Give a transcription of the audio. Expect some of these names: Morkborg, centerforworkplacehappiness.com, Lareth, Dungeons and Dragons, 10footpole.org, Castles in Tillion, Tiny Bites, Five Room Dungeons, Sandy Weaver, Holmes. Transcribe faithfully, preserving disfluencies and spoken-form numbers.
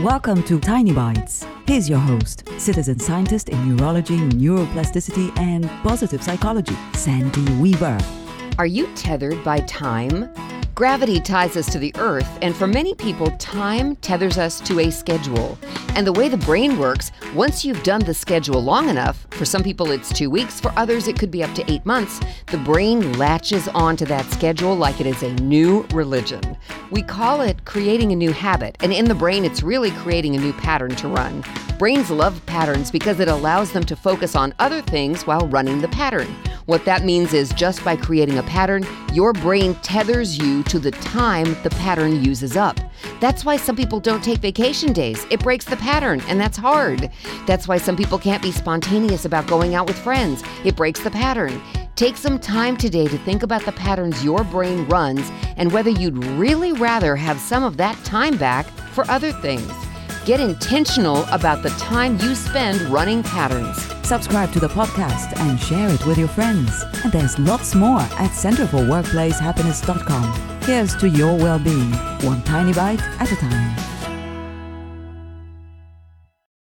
Welcome to Tiny Bites. Here's your host, citizen scientist in neurology, neuroplasticity, and positive psychology, Sandy Weaver. Are you tethered by time? Gravity ties us to the earth, and for many people, time tethers us to a schedule. And the way the brain works, once you've done the schedule long enough, for some people it's two weeks, for others it could be up to eight months, the brain latches onto that schedule like it is a new religion. We call it creating a new habit, and in the brain it's really creating a new pattern to run. Brains love patterns because it allows them to focus on other things while running the pattern. What that means is just by creating a pattern, your brain tethers you to the time the pattern uses up. That's why some people don't take vacation days. It breaks the pattern, and that's hard. That's why some people can't be spontaneous about going out with friends. It breaks the pattern. Take some time today to think about the patterns your brain runs and whether you'd really rather have some of that time back for other things. Get intentional about the time you spend running patterns. Subscribe to the podcast and share it with your friends. And there's lots more at center for workplace happiness dot com. Here's to your well-being, one tiny bite at a time.